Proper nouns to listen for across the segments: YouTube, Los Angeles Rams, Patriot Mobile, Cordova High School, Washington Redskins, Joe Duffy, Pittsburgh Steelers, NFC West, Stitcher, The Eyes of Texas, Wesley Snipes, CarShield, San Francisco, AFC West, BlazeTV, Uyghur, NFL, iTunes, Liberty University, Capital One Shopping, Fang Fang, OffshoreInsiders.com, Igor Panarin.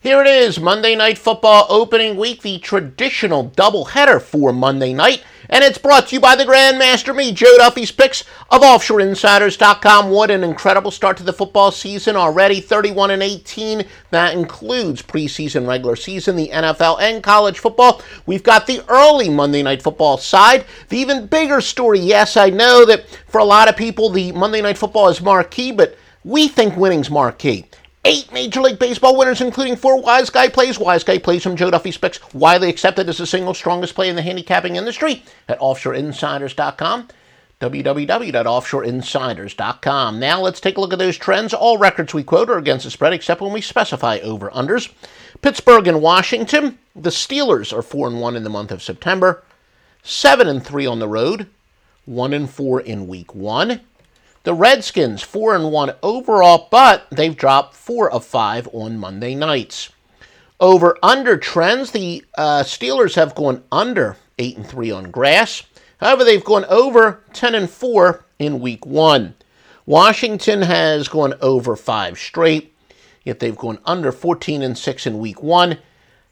Here it is, Monday Night Football opening week, the traditional doubleheader for Monday night, and it's brought to you by the Grandmaster, me, Joe Duffy's picks of OffshoreInsiders.com. What an incredible start to the football season already, 31-18. That includes preseason, regular season, the NFL, and college football. We've got the early Monday Night Football side. The even bigger story, yes, I know that for a lot of people, the Monday Night Football is marquee, but we think winning's marquee. 8 Major League Baseball winners, including 4 Wise Guy Plays. Wise Guy Plays from Joe Duffy Specs, widely accepted as the single strongest play in the handicapping industry at OffshoreInsiders.com, www.offshoreinsiders.com. Now let's take a look at those trends. All records we quote are against the spread, except when we specify over-unders. Pittsburgh and Washington. The Steelers are 4-1 in the month of September, 7-3 on the road, 1-4 in Week 1. The Redskins, 4-1 overall, but they've dropped 4 of 5 on Monday nights. Over-under trends, the Steelers have gone under 8-3 on grass. However, they've gone over 10-4 in Week 1. Washington has gone over 5 straight, yet they've gone under 14-6 in Week 1.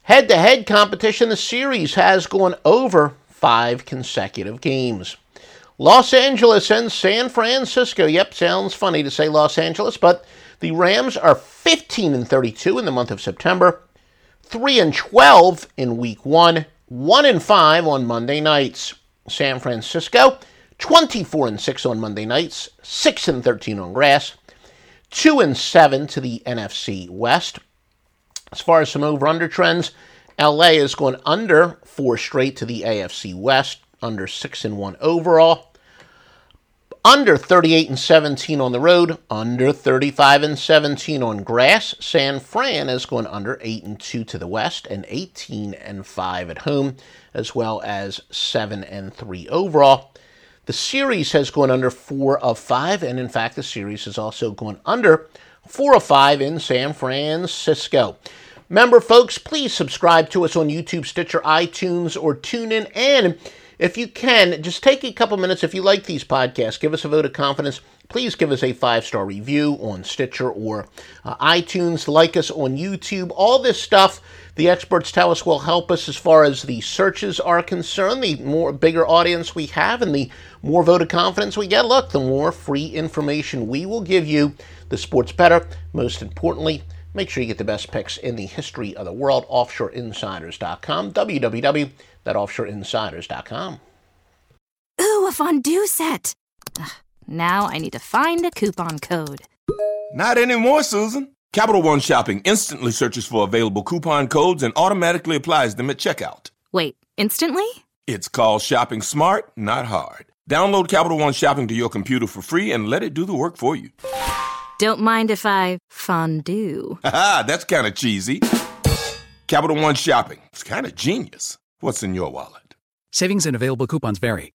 Head-to-head competition, the series has gone over 5 consecutive games. Los Angeles and San Francisco. Yep, sounds funny to say Los Angeles, but the Rams are 15-32 in the month of September, 3-12 in Week 1, 1-5 on Monday nights. San Francisco, 24-6 on Monday nights, 6-13 on grass, 2-7 to the NFC West. As far as some over-under trends, LA is going under 4 straight to the AFC West, under 6-1 overall. Under 38-17 on the road, under 35-17 on grass. San Fran has gone under 8-2 to the west and 18-5 at home, as well as 7-3 overall. The series has gone under 4 of 5, and in fact, the series has also gone under 4 of 5 in San Francisco. Remember, folks, please subscribe to us on YouTube, Stitcher, iTunes, or TuneIn, and if you can, just take a couple minutes. If you like these podcasts, give us a vote of confidence. Please give us a 5-star review on Stitcher or iTunes. Like us on YouTube. All this stuff, the experts tell us, will help us as far as the searches are concerned. The more bigger audience we have and the more vote of confidence we get, look, the more free information we will give you, the sport's better. Most importantly, make sure you get the best picks in the history of the world. OffshoreInsiders.com, www.offshoreinsiders.com. Ooh, a fondue set. Ugh, now I need to find a coupon code. Not anymore, Susan. Capital One Shopping instantly searches for available coupon codes and automatically applies them at checkout. Wait, instantly? It's called shopping smart, not hard. Download Capital One Shopping to your computer for free and let it do the work for you. Don't mind if I fondue. Haha, that's kind of cheesy. Capital One Shopping. It's kind of genius. What's in your wallet? Savings and available coupons vary.